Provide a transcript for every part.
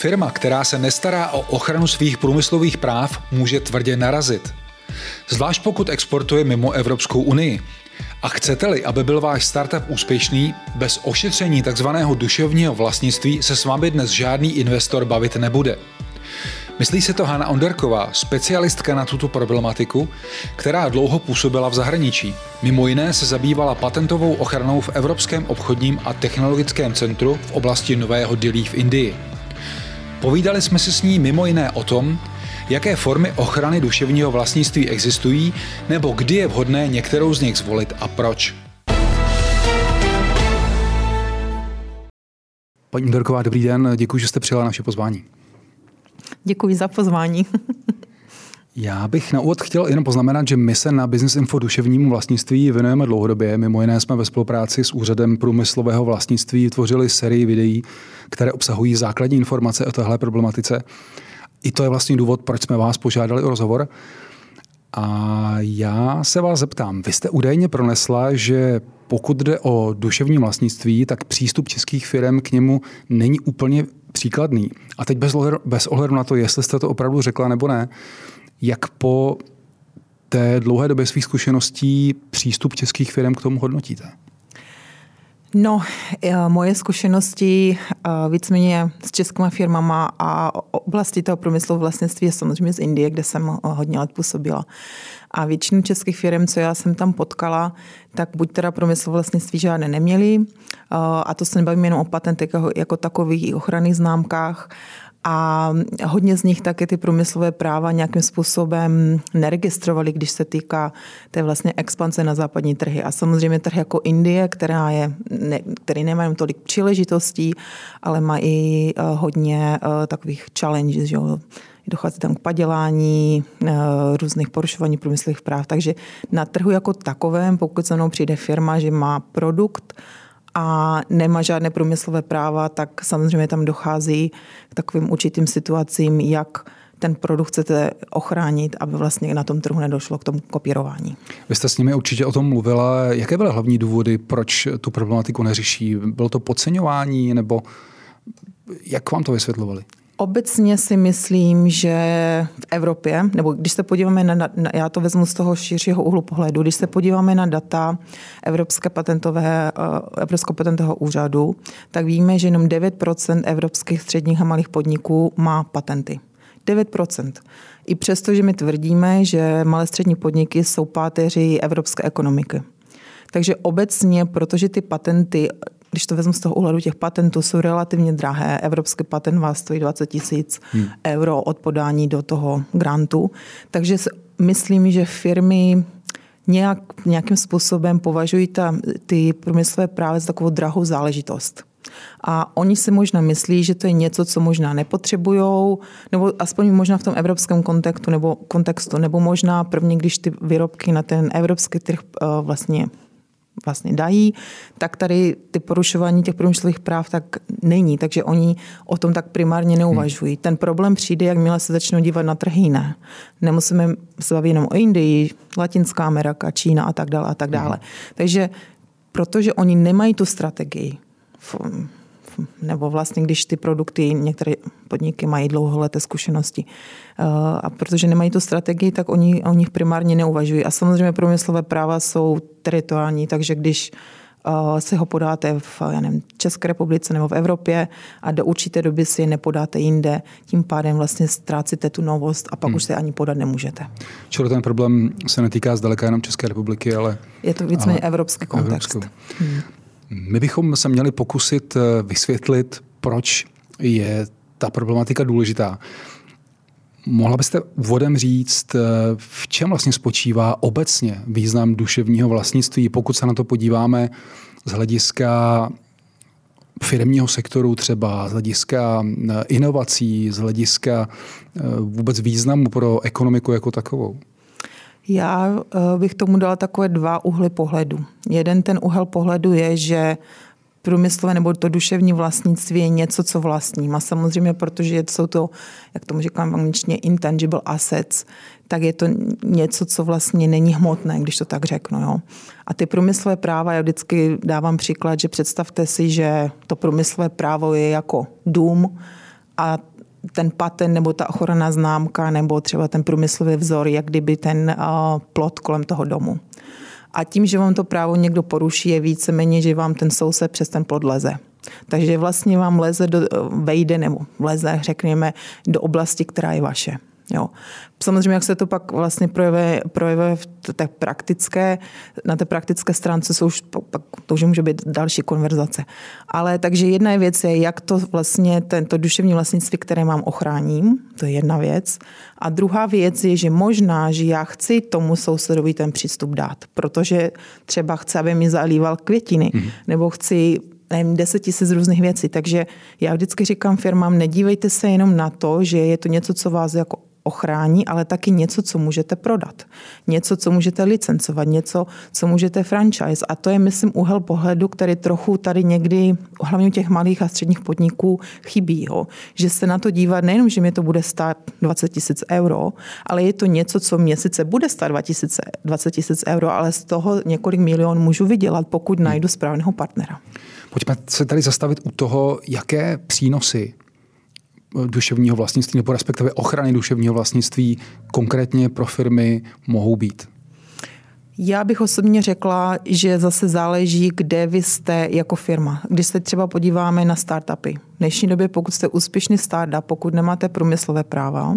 Firma, která se nestará o ochranu svých průmyslových práv, může tvrdě narazit. Zvlášť pokud exportuje mimo Evropskou unii. A chcete-li, aby byl váš startup úspěšný, bez ošetření tzv. Duševního vlastnictví se s vámi dnes žádný investor bavit nebude. Myslí si to Hana Onderková, specialistka na tuto problematiku, která dlouho působila v zahraničí. Mimo jiné se zabývala patentovou ochranou v Evropském obchodním a technologickém centru v oblasti Nového Dillí v Indii. Povídali jsme si s ní mimo jiné o tom, jaké formy ochrany duševního vlastnictví existují, nebo kdy je vhodné některou z nich zvolit a proč. Paní Onderková, dobrý den, děkuji, že jste přijala naše pozvání. Děkuji za pozvání. Já bych na úvod chtěl jenom poznamenat, že my se na Business Info duševnímu vlastnictví věnujeme dlouhodobě. Mimo jiné jsme ve spolupráci s Úřadem průmyslového vlastnictví vytvořili sérii videí, které obsahují základní informace o téhle problematice. I to je vlastně důvod, proč jsme vás požádali o rozhovor. A já se vás zeptám, vy jste údajně pronesla, že pokud jde o duševní vlastnictví, tak přístup českých firem k němu není úplně příkladný. A teď bez ohledu na to, jestli jste to opravdu řekla nebo ne, jak po té dlouhé době svých zkušeností přístup českých firem k tomu hodnotíte? No, moje zkušenosti víceméně s českými firmama a oblasti toho průmyslu vlastnictví je samozřejmě z Indie, kde jsem hodně let působila. A většinu českých firm, co já jsem tam potkala, tak buď teda průmysl vlastnictví žádné neměli, a to se nebavím jenom o patentech jako takových i ochranných známkách, a hodně z nich taky ty průmyslové práva nějakým způsobem neregistrovali, když se týká té vlastně expanze na západní trhy. A samozřejmě trh jako Indie, který nemá jen tolik příležitostí, ale má i hodně takových challenges, že jo. Dochází tam k padělání, různých porušování průmyslových práv. Takže na trhu jako takovém, pokud se mnou přijde firma, že má produkt a nemá žádné průmyslové práva, tak samozřejmě tam dochází k takovým určitým situacím, jak ten produkt chcete ochránit, aby vlastně na tom trhu nedošlo k tomu kopírování. Vy jste s nimi určitě o tom mluvila. Jaké byly hlavní důvody, proč tu problematiku neřeší? Bylo to podceňování, nebo jak vám to vysvětlovali? Obecně si myslím, že v Evropě, nebo když se podíváme já to vezmu z toho širšího úhlu pohledu, když se podíváme na data Evropského patentového úřadu, tak víme, že jenom 9% evropských středních a malých podniků má patenty. 9%. I přesto, že my tvrdíme, že malé střední podniky jsou páteři evropské ekonomiky. Takže obecně, protože ty patenty, když to vezmu z toho úhledu, těch patentů jsou relativně drahé. Evropský patent vás stojí 20 000 euro od podání do toho grantu. Takže myslím, že firmy nějakým způsobem považují ty průmyslové práva za takovou drahou záležitost. A oni si možná myslí, že to je něco, co možná nepotřebujou, nebo aspoň možná v tom evropském kontextu, nebo možná první, když ty výrobky na ten evropský trh vlastně dají, tak tady ty porušování těch průmyslových práv tak není, takže oni o tom tak primárně neuvažují. Ten problém přijde, jakmile se začnou dívat na trhy jiné. Nemusíme se bavit jenom o Indii, Latinská Amerika, Čína a tak dále a tak dále. Takže protože oni nemají tu strategii, nebo vlastně když ty produkty, některé podniky mají dlouholeté zkušenosti. A protože nemají tu strategii, tak oni o nich primárně neuvažují. A samozřejmě průmyslové práva jsou teritoriální, takže když si ho podáte v České republice nebo v Evropě a do určité doby si je nepodáte jinde, tím pádem vlastně ztrácíte tu novost a pak už se ani podat nemůžete. Čili ten problém se netýká zdaleka jenom České republiky, ale... Je to víceméně evropský kontext. My bychom se měli pokusit vysvětlit, proč je ta problematika důležitá. Mohla byste úvodem říct, v čem vlastně spočívá obecně význam duševního vlastnictví, pokud se na to podíváme z hlediska firemního sektoru třeba, z hlediska inovací, z hlediska vůbec významu pro ekonomiku jako takovou? Já bych tomu dala takové dva úhly pohledu. Jeden ten úhel pohledu je, že průmyslové nebo to duševní vlastnictví je něco, co vlastním. A samozřejmě, protože jsou to, jak tomu říkám v angličtině, intangible assets, tak je to něco, co vlastně není hmotné, když to tak řeknu. Jo. A ty průmyslové práva, já vždycky dávám příklad, že představte si, že to průmyslové právo je jako dům, a ten patent nebo ta ochranná známka nebo třeba ten průmyslový vzor, jak kdyby ten plot kolem toho domu. A tím, že vám to právo někdo poruší, je víceméně, že vám ten soused přes ten plot leze. Takže vlastně vám vejde, řekněme, do oblasti, která je vaše. Jo. Samozřejmě, jak se to pak vlastně projevuje na té praktické stránce, jsou už, pak to už může být další konverzace. Ale takže jedna věc je, jak to vlastně, to duševní vlastnictví, které mám, ochráním, to je jedna věc. A druhá věc je, že možná, že já chci tomu sousedovi ten přístup dát, protože třeba chci, aby mi zalíval květiny, nebo chci... nevím, 10 000 různých věcí. Takže já vždycky říkám firmám, nedívejte se jenom na to, že je to něco, co vás jako ochrání, ale taky něco, co můžete prodat. Něco, co můžete licencovat, něco, co můžete franchise. A to je, myslím, úhel pohledu, který trochu tady někdy, hlavně u těch malých a středních podniků, chybí. Jo? Že se na to dívat, nejenom, že mě to bude stát 20 000 euro, ale je to něco, co mě sice bude stát 20 000 euro, ale z toho několik milionů můžu vydělat, pokud najdu správného partnera. Pojďme se tady zastavit u toho, jaké přínosy duševního vlastnictví nebo respektive ochrany duševního vlastnictví konkrétně pro firmy mohou být. Já bych osobně řekla, že zase záleží, kde vy jste jako firma. Když se třeba podíváme na startupy. V dnešní době, pokud jste úspěšný startup, pokud nemáte průmyslové práva,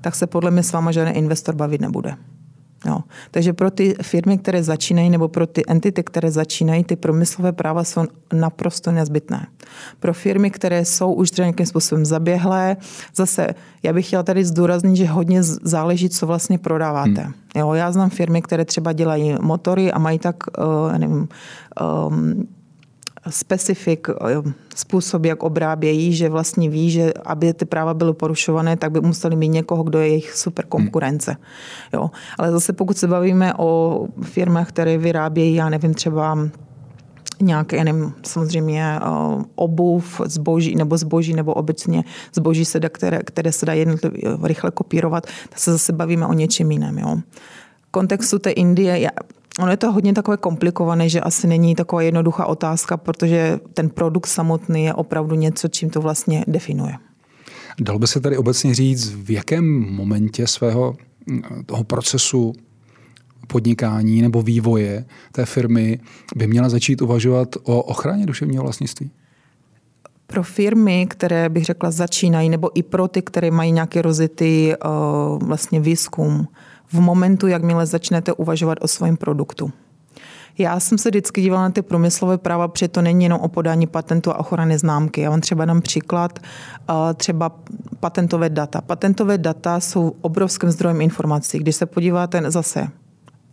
tak se podle mě s váma žádný investor bavit nebude. Jo. Takže pro ty firmy, které začínají, nebo pro ty entity, které začínají, ty průmyslové práva jsou naprosto nezbytné. Pro firmy, které jsou už třeba nějakým způsobem zaběhlé, zase já bych chtěla tady zdůraznit, že hodně záleží, co vlastně prodáváte. Jo, já znám firmy, které třeba dělají motory a mají tak, specifik způsob, jak obrábějí, že vlastně ví, že aby ty práva byly porušované, tak by museli mít někoho, kdo je jejich super konkurence. Jo. Ale zase pokud se bavíme o firmách, které vyrábějí, já nevím, třeba nějaké, samozřejmě obuv, zboží, nebo obecně zboží, které se dá rychle kopírovat, tak se zase bavíme o něčem jiném. Jo. V kontextu té Indie ono je to hodně takové komplikované, že asi není taková jednoduchá otázka, protože ten produkt samotný je opravdu něco, čím to vlastně definuje. Dalo by se tady obecně říct, v jakém momentě svého toho procesu podnikání nebo vývoje té firmy by měla začít uvažovat o ochraně duševního vlastnictví? Pro firmy, které, bych řekla, začínají, nebo i pro ty, které mají nějaký rozjetý vlastně výzkum, v momentu, jakmile začnete uvažovat o svém produktu. Já jsem se vždycky dívala na ty průmyslové práva, protože to není jenom o podání patentu a ochranné známky. Já vám třeba dám příklad, třeba patentové data. Patentové data jsou obrovským zdrojem informací. Když se podíváte zase,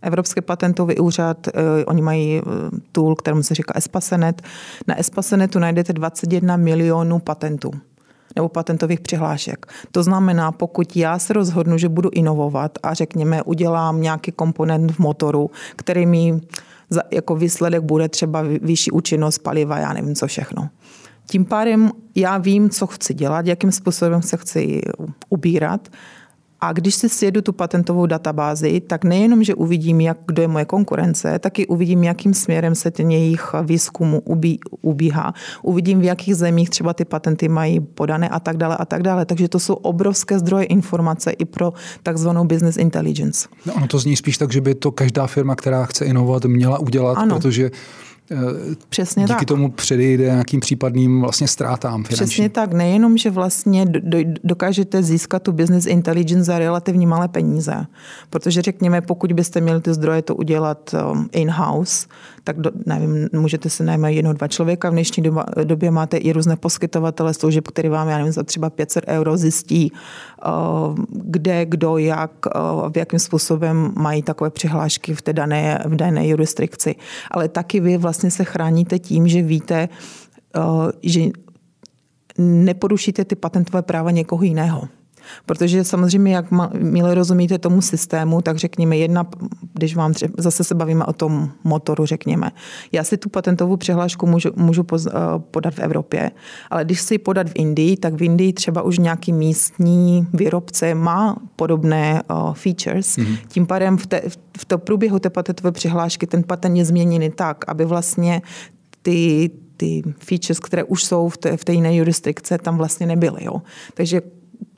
Evropský patentový úřad, oni mají tool, kterému se říká Espacenet. Na Espacenetu najdete 21 milionů patentů. Nebo patentových přihlášek. To znamená, pokud já se rozhodnu, že budu inovovat a řekněme, udělám nějaký komponent v motoru, který mi jako výsledek bude třeba vyšší účinnost paliva, já nevím co všechno. Tím pádem já vím, co chci dělat, jakým způsobem se chci ubírat. A když si sjedu tu patentovou databázi, tak nejenom, že uvidím, kdo je moje konkurence, taky uvidím, jakým směrem se ten jejich výzkum ubíhá. Uvidím, v jakých zemích třeba ty patenty mají podané a tak dále, a tak dále. Takže to jsou obrovské zdroje informace i pro takzvanou business intelligence. No, ono to zní spíš tak, že by to každá firma, která chce inovovat, měla udělat, ano. Protože... Přesně díky tak. Tomu předejde nějakým případným vlastně ztrátám finančním. Přesně tak. Nejenom, že vlastně dokážete získat tu business intelligence za relativně malé peníze. Protože řekněme, pokud byste měli ty zdroje to udělat in-house, tak nevím, můžete se najmout 1-2 člověka. V dnešní době máte i různé poskytovatele služeb, který vám, já nevím, za třeba 500 € zjistí, kde, kdo, jak, v jakým způsobem mají takové přihlášky v té dané jurisdikci. Ale taky vy vlastně se chráníte tím, že víte, že neporušíte ty patentové práva někoho jiného. Protože samozřejmě, jak milé rozumíte tomu systému, tak řekněme když vám třeba, zase se bavíme o tom motoru, řekněme. Já si tu patentovou přihlášku můžu podat v Evropě, ale když si ji podat v Indii, tak v Indii třeba už nějaký místní výrobce má podobné features. Tím pádem v průběhu té patentové přihlášky ten patent je změněný tak, aby vlastně ty ty features, které už jsou v té jiné jurisdikce, tam vlastně nebyly. Jo. Takže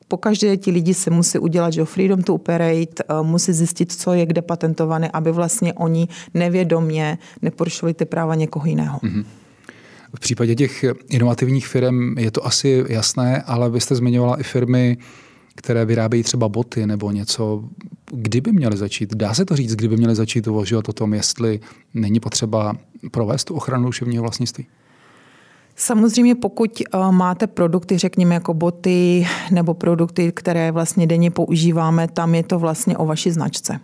pokaždé ti lidi se musí udělat, že freedom to operate, musí zjistit, co je kde patentované, aby vlastně oni nevědomě neporušili ty práva někoho jiného. Mm-hmm. V případě těch inovativních firm je to asi jasné, ale vy jste zmiňovala i firmy, které vyrábějí třeba boty nebo něco. Kdyby měly začít, dá se to říct, kdyby měly začít uvažovat o tom, jestli není potřeba provést tu ochranu duševního vlastnictví? Samozřejmě pokud máte produkty, řekněme jako boty nebo produkty, které vlastně denně používáme, tam je to vlastně o vaší značce.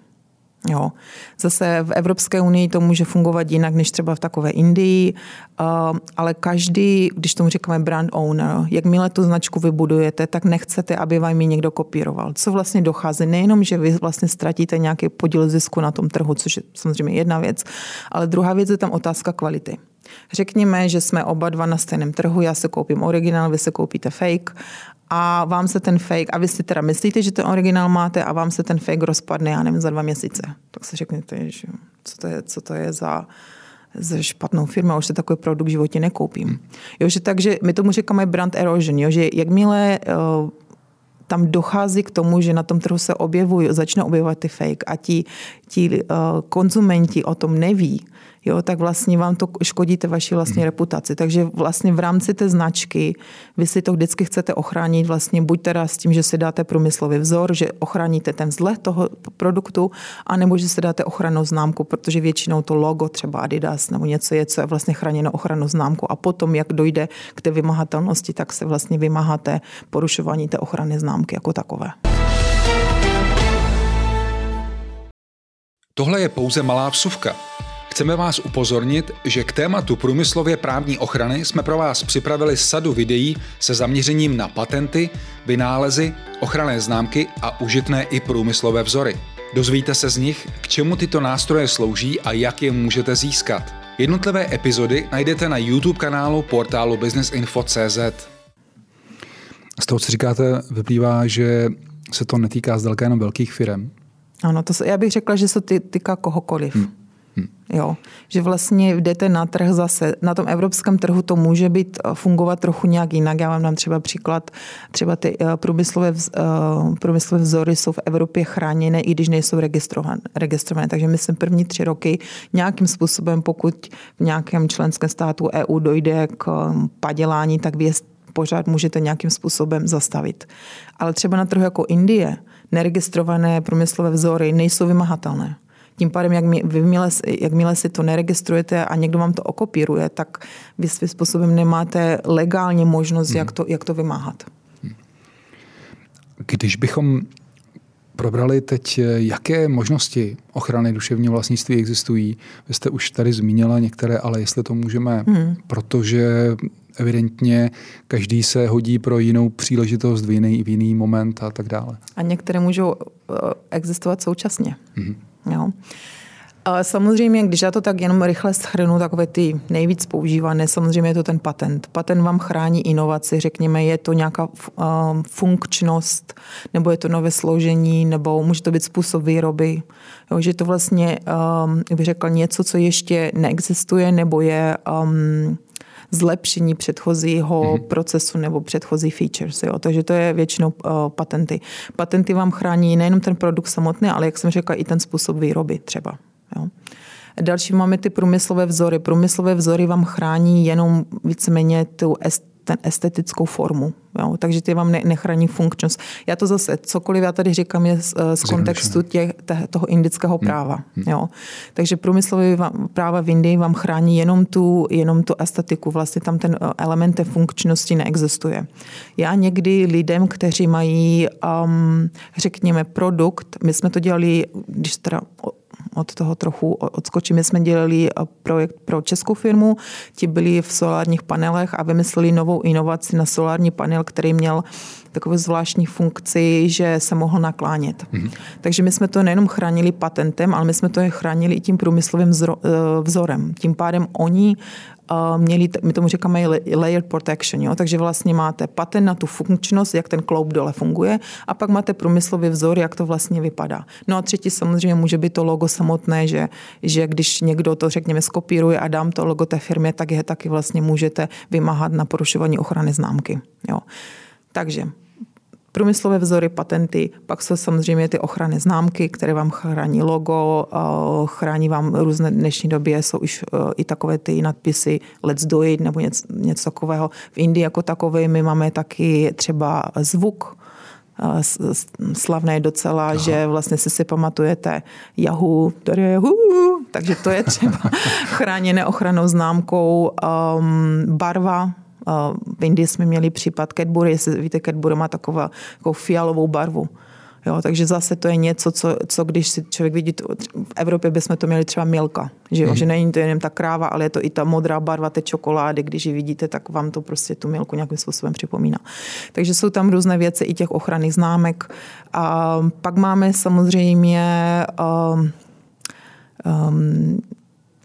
Jo. Zase v Evropské unii to může fungovat jinak než třeba v takové Indii, ale každý, když tomu říkáme brand owner, jakmile tu značku vybudujete, tak nechcete, aby vám ji někdo kopíroval. Co vlastně dochází? Nejenom, že vy vlastně ztratíte nějaký podíl zisku na tom trhu, což je samozřejmě jedna věc, ale druhá věc je tam otázka kvality. Řekněme, že jsme oba dva na stejném trhu, já se koupím originál, vy se koupíte fake a vám se ten fake, a vy si teda myslíte, že ten originál máte a vám se ten fake rozpadne, já nevím, za 2 měsíce. Tak se řeknete, že co to je za špatnou firmu, už se takový produkt v životě nekoupím. Jo, že takže my tomu říkáme brand erosion, jo, že jakmile tam dochází k tomu, že na tom trhu se začnou objevovat ty fake a ti konzumenti o tom neví, jo, tak vlastně vám to škodíte vaší vlastní reputaci. Takže vlastně v rámci té značky vy si to vždycky chcete ochránit vlastně buď teda s tím, že si dáte průmyslový vzor, že ochráníte ten vzhled toho produktu, anebo že si dáte ochrannou známku, protože většinou to logo třeba Adidas nebo něco je, co je vlastně chráněno ochrannou známku a potom, jak dojde k té vymahatelnosti, tak se vlastně vymáháte porušování té ochranné známky jako takové. Tohle je pouze malá vsuvka. Chceme vás upozornit, že k tématu průmyslově právní ochrany jsme pro vás připravili sadu videí se zaměřením na patenty, vynálezy, ochranné známky a užitné i průmyslové vzory. Dozvíte se z nich, k čemu tyto nástroje slouží a jak je můžete získat. Jednotlivé epizody najdete na YouTube kanálu portálu businessinfo.cz. Z toho, co říkáte, vyplývá, že se to netýká zdaleka jenom velkých firem. Ano, já bych řekla, že se týká kohokoliv. Jo, že vlastně jdete na trh zase. Na tom evropském trhu to může být fungovat trochu nějak jinak. Já vám dám třeba příklad, třeba ty průmyslové vzory jsou v Evropě chráněné, i když nejsou registrované. Takže myslím první 3 roky nějakým způsobem, pokud v nějakém členském státu EU dojde k padělání, tak vy pořád můžete nějakým způsobem zastavit. Ale třeba na trhu jako Indie neregistrované průmyslové vzory nejsou vymahatelné. Tím pádem, jakmile si to neregistrujete a někdo vám to okopíruje, tak vy svým způsobem nemáte legálně možnost, jak to vymáhat. Když bychom probrali teď, jaké možnosti ochrany duševního vlastnictví existují, vy jste už tady zmínila některé, ale jestli to můžeme, protože evidentně každý se hodí pro jinou příležitost v jiný moment a tak dále. A některé můžou existovat současně. Mm-hmm. Jo. A samozřejmě, když já to tak jenom rychle shrnu, takové ty nejvíc používané, samozřejmě je to ten patent. Patent vám chrání inovaci, řekněme, je to nějaká funkčnost, nebo je to nové složení, nebo může to být způsob výroby. Jo, že to vlastně, jak bych řekla, něco, co ještě neexistuje, nebo je zlepšení předchozího procesu nebo předchozí features. Jo. Takže to je většinou patenty. Patenty vám chrání nejenom ten produkt samotný, ale jak jsem řekla, i ten způsob výroby třeba. Jo. Další máme ty průmyslové vzory. Průmyslové vzory vám chrání jenom víceméně tu estetickou formu. Jo. Takže ty vám nechrání funkčnost. Já to zase, cokoliv já tady říkám, je z kontextu toho indického práva. Jo. Takže průmyslové práva v Indii vám chrání jenom tu estetiku. Vlastně tam ten element té funkčnosti neexistuje. Já někdy lidem, kteří mají, řekněme, produkt, my jsme to dělali, když teda od toho trochu odskočím. My jsme dělali projekt pro českou firmu, ti byli v solárních panelech a vymysleli novou inovaci na solární panel, který měl takovou zvláštní funkci, že se mohl naklánět. Mm-hmm. Takže my jsme to nejenom chránili patentem, ale my jsme to chránili i tím průmyslovým vzorem. Tím pádem oni měli, my tomu říkáme layer protection, jo? Takže vlastně máte patent na tu funkčnost, jak ten kloub dole funguje, a pak máte průmyslový vzor, jak to vlastně vypadá. No a třetí samozřejmě může být to logo samotné, že když někdo to, řekněme, skopíruje a dám to logo té firmě, tak je taky vlastně můžete vymáhat na porušování ochrany známky. Jo? Takže průmyslové vzory, patenty, pak jsou samozřejmě ty ochranné známky, které vám chrání logo, chrání vám různé, dnešní době jsou už i takové ty nadpisy let's do it nebo něco takového. V Indii jako takové my máme taky třeba zvuk, slavné docela, aha, že vlastně si pamatujete Yahoo, tady je Yahoo, takže to je třeba chráněné ochrannou známkou, barva. V Indii jsme měli případ Cadbury, jestli víte, Cadbury má takovou fialovou barvu. Jo, takže zase to je něco, co když si člověk vidí, v Evropě bychom to měli třeba Milka, že, že není to jenom ta kráva, ale je to i ta modrá barva té čokolády, když ji vidíte, tak vám to prostě tu Milku nějakým způsobem připomíná. Takže jsou tam různé věci i těch ochranných známek. A pak máme samozřejmě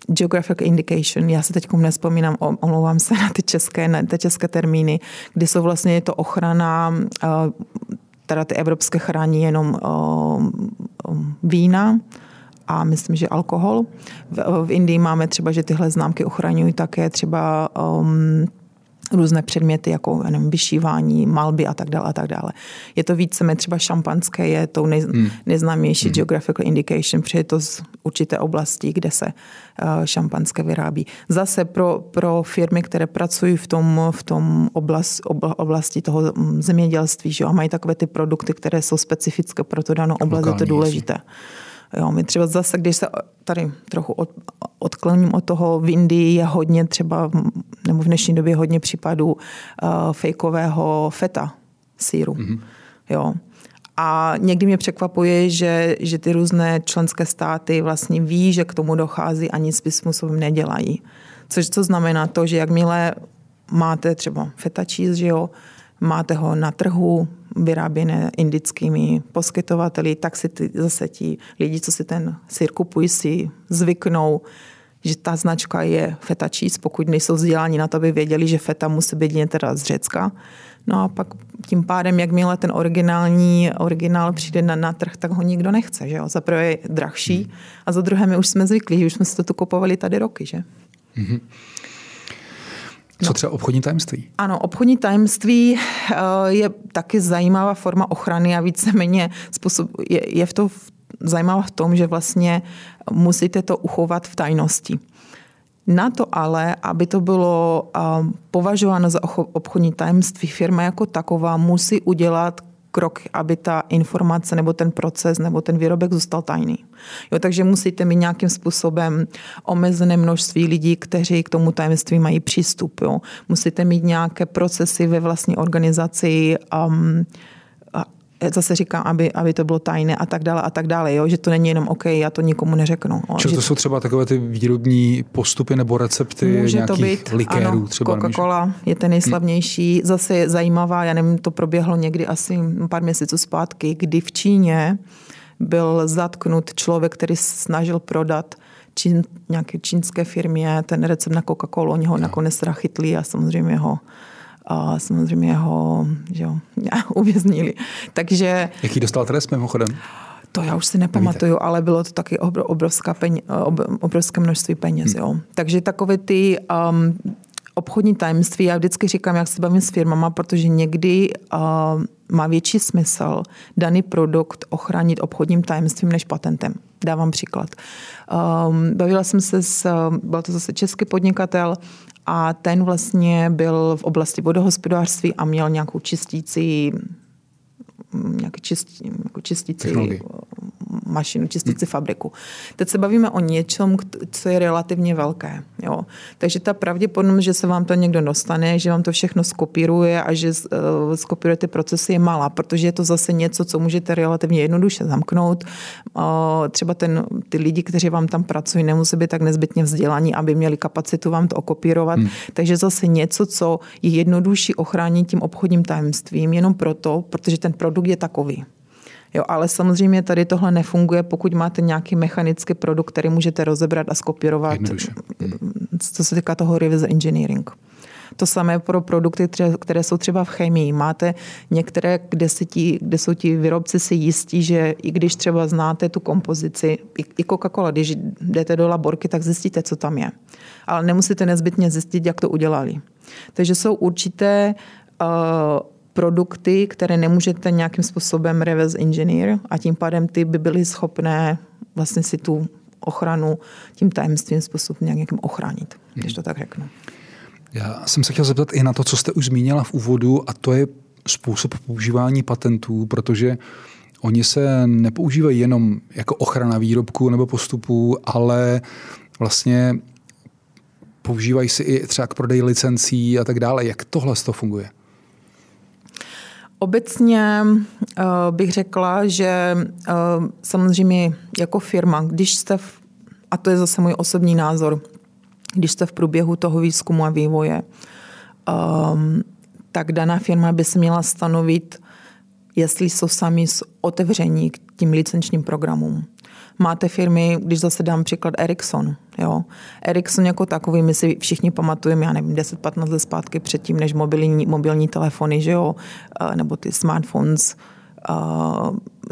geographic indication, já se teď nespomínám, omlouvám se na ty české termíny, kdy jsou vlastně to ochrana, teda ty evropské chrání jenom vína a myslím, že alkohol. V Indii máme třeba, že tyhle známky ochraňují také třeba různé předměty, jako vyšívání, malby a tak dále a tak dále. Je to více, třeba šampanské je tou nejznámější geographical indication, protože je to z určité oblasti, kde se šampanské vyrábí. Zase pro firmy, které pracují v tom oblasti toho zemědělství, že? A mají takové ty produkty, které jsou specifické pro tu danou oblast, je to důležité. Jo, my třeba zase, když se tady trochu odkloním od toho, v Indii je hodně třeba, nebo v dnešní době hodně případů fejkového feta sýru. Mm-hmm. Jo. A někdy mě překvapuje, že ty různé členské státy vlastně ví, že k tomu dochází a nic způsobem nedělají. Což to znamená to, že jakmile máte třeba feta cheese, že jo, máte ho na trhu, vyráběné indickými poskytovateli, tak si zase ti lidi, co si ten sýr kupují, si zvyknou, že ta značka je feta cheese, pokud nejsou vzděláni na to, aby věděli, že feta musí být teda z Řecka. No a pak tím pádem, jakmile ten originál přijde na trh, tak ho nikdo nechce, že jo? Za prvé je drahší a za druhé my už jsme zvyklí, že už jsme si to tu kupovali tady roky, že? Mm-hmm. Co třeba obchodní tajemství? Ano, obchodní tajemství je taky zajímavá forma ochrany a víceméně je v to zajímavá v tom, že vlastně musíte to uchovat v tajnosti. Na to ale, aby to bylo považováno za obchodní tajemství, firma jako taková musí udělat krok, aby ta informace nebo ten proces nebo ten výrobek zůstal tajný. Jo, takže musíte mít nějakým způsobem omezené množství lidí, kteří k tomu tajemství mají přístup. Jo. Musíte mít nějaké procesy ve vlastní organizaci, zase říkám, aby to bylo tajné a tak dále, jo? Že to není jenom OK, já to nikomu neřeknu. Čili to jsou třeba takové ty výrobní postupy nebo recepty nějakých likérů. Ano, třeba, Coca-Cola je ten nejslavnější. Zase je zajímavá, já nevím, to proběhlo někdy asi pár měsíců zpátky, kdy v Číně byl zatknut člověk, který snažil prodat nějaké čínské firmě ten recept na Coca-Colu. Oni ho nakonec chytli a samozřejmě ho že jo, uvěznili. Takže... Jaký dostal trest mimochodem? To já už si nepamatuju, ale bylo to taky obrovské množství peněz. Jo. Takže takové ty obchodní tajemství, já vždycky říkám, jak se bavím s firmama, protože někdy má větší smysl daný produkt ochránit obchodním tajemstvím než patentem. Dávám příklad. Bavila jsem se byl to zase český podnikatel, a ten vlastně byl v oblasti vodohospodářství a měl nějakou čistící mašinu, čistící fabriku. Teď se bavíme o něčem, co je relativně velké. Jo. Takže ta pravděpodobnost, že se vám to někdo dostane, že vám to všechno skopíruje a že skopíruje ty procesy je malá, protože je to zase něco, co můžete relativně jednoduše zamknout. Třeba ty lidi, kteří vám tam pracují, nemusí být tak nezbytně vzdělaní, aby měli kapacitu vám to okopírovat. Takže zase něco, co je jednodušší ochránit tím obchodním tajemstvím, jenom proto, protože ten produkt je takový. Jo, ale samozřejmě tady tohle nefunguje, pokud máte nějaký mechanický produkt, který můžete rozebrat a skopírovat, co se týká toho reverse engineering. To samé pro produkty, které jsou třeba v chemii. Máte některé, kde jsou ti výrobci si jistí, že i když třeba znáte tu kompozici, i Coca-Cola, když jdete do laborky, tak zjistíte, co tam je. Ale nemusíte nezbytně zjistit, jak to udělali. Takže jsou určité produkty, které nemůžete nějakým způsobem reverse engineer a tím pádem ty by byly schopné vlastně si tu ochranu tím tajemstvím způsobem nějakým ochránit, když to tak řeknu. Já jsem se chtěl zeptat i na to, co jste už zmínila v úvodu, a to je způsob používání patentů, protože oni se nepoužívají jenom jako ochrana výrobků nebo postupů, ale vlastně používají si i třeba k prodeji licencí a tak dále. Jak tohle z toho funguje? Obecně bych řekla, že samozřejmě jako firma, když jste, a to je zase můj osobní názor, když jste v průběhu toho výzkumu a vývoje, tak daná firma by se měla stanovit, jestli jsou sami otevření k tím licenčním programům. Máte firmy, když zase dám příklad Ericsson. Jo. Ericsson jako takový, my si všichni pamatujeme, já nevím, 10-15 let zpátky předtím, než mobilní telefony, že jo, nebo ty smartphones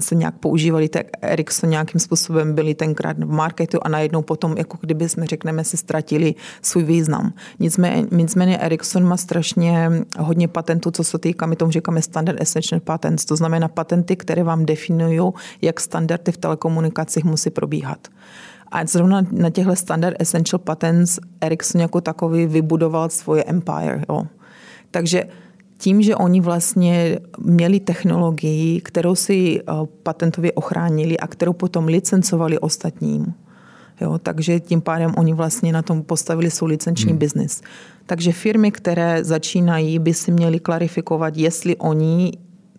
se nějak používali, tak Ericsson nějakým způsobem byli tenkrát v marketu a najednou potom, jako kdyby jsme, řekneme, si ztratili svůj význam. Nicméně Ericsson má strašně hodně patentů, co se týká, my tomu říkáme Standard Essential Patents, to znamená patenty, které vám definují, jak standardy v telekomunikacích musí probíhat. A zrovna na těchto Standard Essential Patents Ericsson jako takový vybudoval svoje empire. Jo. Takže tím, že oni vlastně měli technologii, kterou si patentově ochránili a kterou potom licencovali ostatním. Jo, takže tím pádem oni vlastně na tom postavili svůj licenční biznis. Takže firmy, které začínají, by si měly klarifikovat, jestli oni,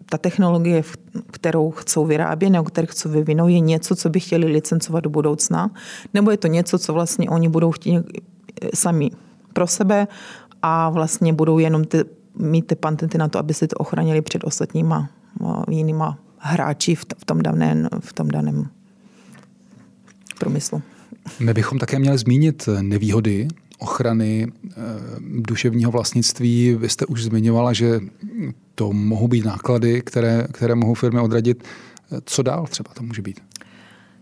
ta technologie, kterou chcou vyrábět nebo kterou chcou vyvinout, je něco, co by chtěli licencovat do budoucna, nebo je to něco, co vlastně oni budou chtít sami pro sebe a vlastně budou jenom mít ty patenty na to, aby si to ochránili před ostatníma jinýma hráči v tom daném průmyslu. My bychom také měli zmínit nevýhody ochrany duševního vlastnictví. Vy jste už zmiňovala, že to mohou být náklady, které mohou firmy odradit. Co dál třeba to může být?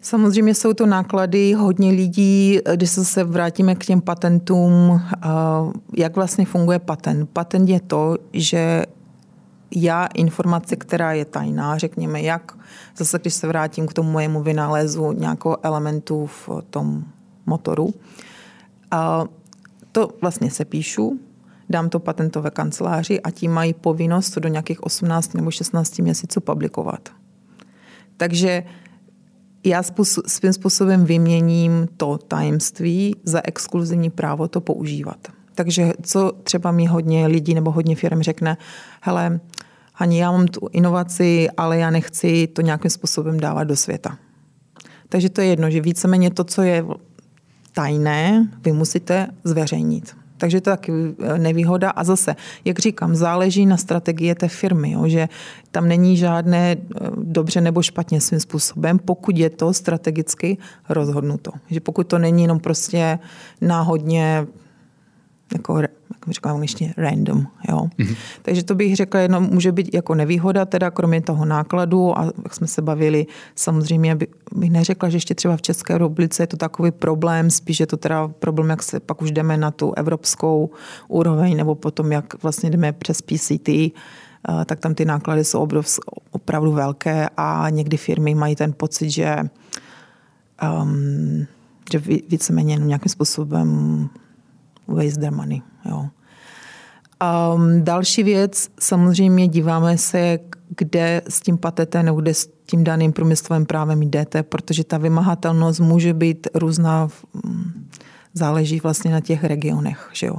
Samozřejmě jsou to náklady, hodně lidí, když se vrátíme k těm patentům, jak vlastně funguje patent. Patent je to, že já informaci, která je tajná, řekněme jak, zase když se vrátím k tomu mojemu vynálezu nějakého elementu v tom motoru, to vlastně se píšu, dám to patentové kanceláři a ti mají povinnost to do nějakých 18 nebo 16 měsíců publikovat. Takže já svým způsobem vyměním to tajemství za exkluzivní právo to používat. Takže co třeba mi hodně lidí nebo hodně firm řekne, hele, Hani, já mám tu inovaci, ale já nechci to nějakým způsobem dávat do světa. Takže to je jedno, že víceméně to, co je tajné, vy musíte zveřejnit. Takže to je taky nevýhoda a zase, jak říkám, záleží na strategii té firmy, jo, že tam není žádné dobře nebo špatně svým způsobem, pokud je to strategicky rozhodnuto. Že pokud to není jenom prostě náhodně, jako, jak říkám angličtině, random. Jo. Mm-hmm. Takže to bych řekla, jenom může být jako nevýhoda, teda kromě toho nákladu a jak jsme se bavili, samozřejmě bych neřekla, že ještě třeba v České republice je to takový problém, spíš je to teda problém, jak se pak už jdeme na tu evropskou úroveň nebo potom, jak vlastně jdeme přes PCT, tak tam ty náklady jsou opravdu velké a někdy firmy mají ten pocit, že víceméně nějakým způsobem waste their money. Jo. Další věc, samozřejmě díváme se, kde s tím patentem nebo kde s tím daným průmyslovým právem jdete, protože ta vymahatelnost může být různá, záleží vlastně na těch regionech. Že jo.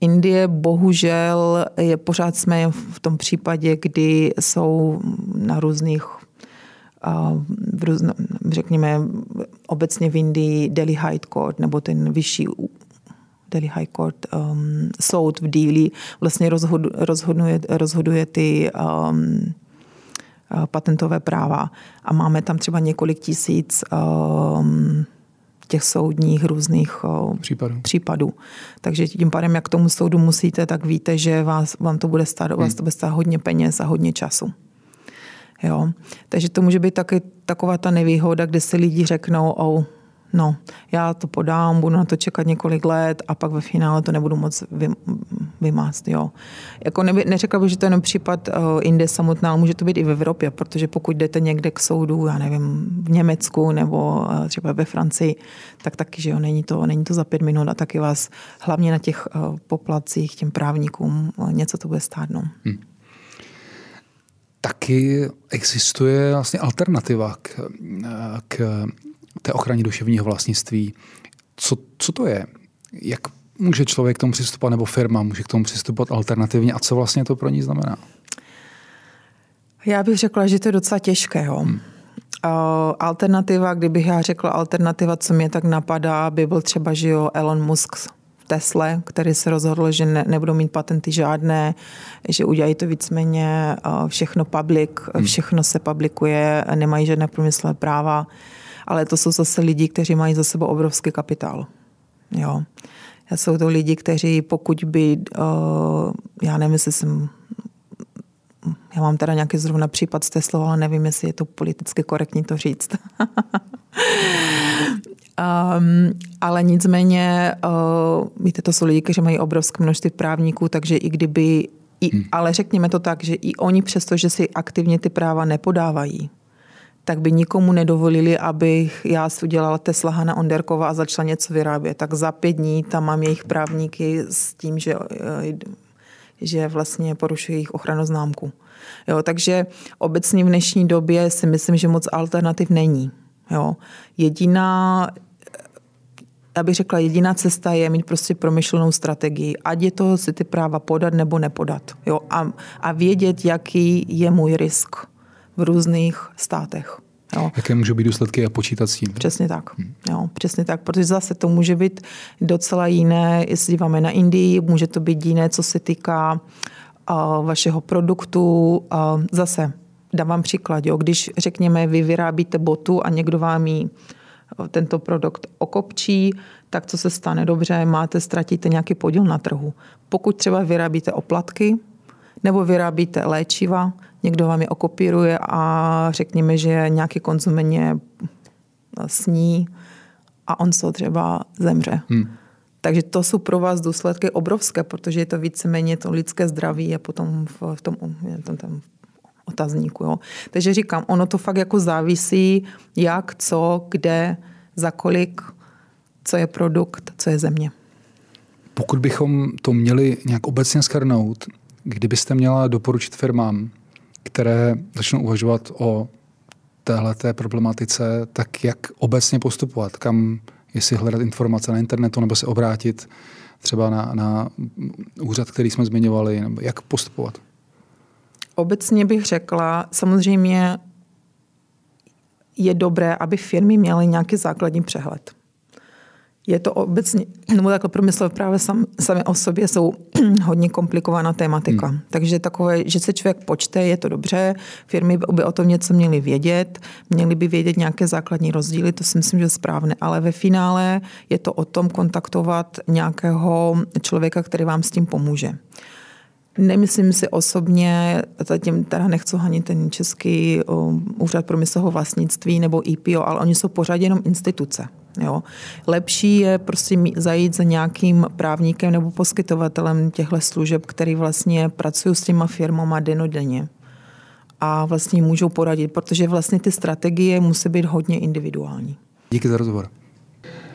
Indie bohužel je, pořád jsme v tom případě, kdy jsou na různých, řekněme obecně v Indii Delhi High Court nebo ten vyšší Delhi High Court, soud v Dillí vlastně rozhoduje ty patentové práva a máme tam třeba několik tisíc těch soudních různých případů. Takže tím pádem, jak k tomu soudu musíte, tak víte, že vám to bude stát, vás to bude stát hodně peněz a hodně času. Jo. Takže to může být taky taková ta nevýhoda, kde si lidi řeknou, no, já to podám, budu na to čekat několik let a pak ve finále to nebudu moc vymást. Jo. Jako neřekla bych, že to je jenom případ Indie samotná, ale může to být i v Evropě, protože pokud jdete někde k soudu, já nevím, v Německu nebo třeba ve Francii, tak taky, že jo, není to za 5 minut a taky vás hlavně na těch poplatcích, těm právníkům něco to bude stát. No. Taky existuje vlastně alternativa k té ochraně duševního vlastnictví. Co to je? Jak může člověk k tomu přistupovat, nebo firma může k tomu přistupovat alternativně a co vlastně to pro ní znamená? Já bych řekla, že to je docela těžké. Jo? Alternativa, kdybych já řekla alternativa, co mě tak napadá, by byl třeba, že jo, Elon Musk v Tesle, který se rozhodl, že nebudou mít patenty žádné, že udělají to víceméně všechno public, všechno se publikuje, nemají žádné průmyslové práva. Ale to jsou zase lidi, kteří mají za sebou obrovský kapitál. Jo. Jsou to lidi, kteří pokud by, já nevím, jestli jsem, já mám teda nějaký zrovna případ z Tesla, ale nevím, jestli je to politicky korektní to říct. Ale nicméně, víte, to jsou lidi, kteří mají obrovské množství právníků, takže i kdyby, ale řekněme to tak, že i oni přesto, že si aktivně ty práva nepodávají, tak by nikomu nedovolili, abych já si udělala Tesla Hana Onderková a začala něco vyrábět. Tak za 5 dní tam mám jejich právníky s tím, že vlastně porušují jejich ochranu známku. Jo, takže obecně v dnešní době si myslím, že moc alternativ není. Jo. Jediná cesta je mít prostě promyšlenou strategii. Ať je to si ty práva podat nebo nepodat. Jo. A vědět, jaký je můj risk v různých státech. Jo. Jaké můžou být důsledky a počítat s tím? Přesně tak. Jo, přesně tak, protože zase to může být docela jiné, jestli díváme na Indii, může to být jiné, co se týká vašeho produktu. Zase dám vám příklad. Jo. Když řekněme, vy vyrábíte botu a někdo vám ji tento produkt okopčí, tak co se stane? Dobře, ztratíte nějaký podíl na trhu. Pokud třeba vyrábíte oplatky, nebo vyrábíte léčiva, někdo vám je okopíruje a řekněme, že nějaký konzument sní a on se třeba zemře. Takže to jsou pro vás důsledky obrovské, protože je to víceméně to lidské zdraví je potom v tom otazníku. Jo. Takže říkám, ono to fakt jako závisí, jak, co, kde, za kolik, co je produkt, co je země. Pokud bychom to měli nějak obecně shrnout, kdybyste měla doporučit firmám, které začnou uvažovat o téhleté problematice, tak jak obecně postupovat? Kam, jestli hledat informace na internetu, nebo se obrátit třeba na úřad, který jsme zmiňovali, nebo jak postupovat? Obecně bych řekla, samozřejmě je dobré, aby firmy měly nějaký základní přehled. Je to obecně, nebo takhle průmysl právě sami o sobě jsou hodně komplikovaná tématika. Takže takové, že se člověk počte, je to dobře, firmy by o tom něco měly vědět, měly by vědět nějaké základní rozdíly, to si myslím, že je správné, ale ve finále je to o tom kontaktovat nějakého člověka, který vám s tím pomůže. Nemyslím si osobně, zatím teda nechci hanit ten Český úřad průmyslového vlastnictví nebo IPO, ale oni jsou pořád jenom instituce. Jo. Lepší je prostě zajít za nějakým právníkem nebo poskytovatelem těchto služeb, který vlastně pracují s těma firmama dennodenně a vlastně můžou poradit, protože vlastně ty strategie musí být hodně individuální. Díky za rozhovor.